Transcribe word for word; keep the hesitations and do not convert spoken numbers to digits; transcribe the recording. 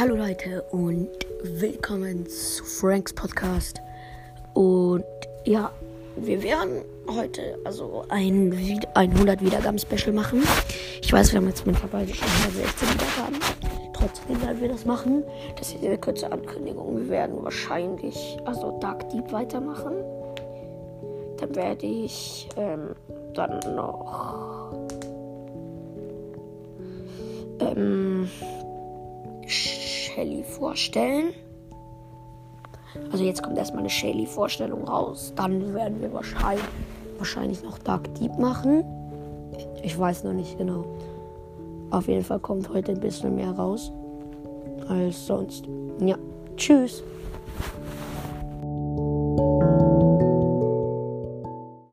Hallo Leute und willkommen zu Franks Podcast. Und ja, wir werden heute also ein hundert Wiedergaben Special machen. Ich weiß, wir haben jetzt mittlerweile schon hundertsechzehn Wiedergaben. Trotzdem werden wir das machen. Das ist eine kurze Ankündigung. Wir werden wahrscheinlich also Dark Deep weitermachen. Dann werde ich ähm, dann noch ähm Shelly vorstellen. Also jetzt kommt erstmal eine Shelly-Vorstellung raus. Dann werden wir wahrscheinlich, wahrscheinlich noch Dark Deep machen. Ich weiß noch nicht genau. Auf jeden Fall kommt heute ein bisschen mehr raus als sonst. Ja, tschüss.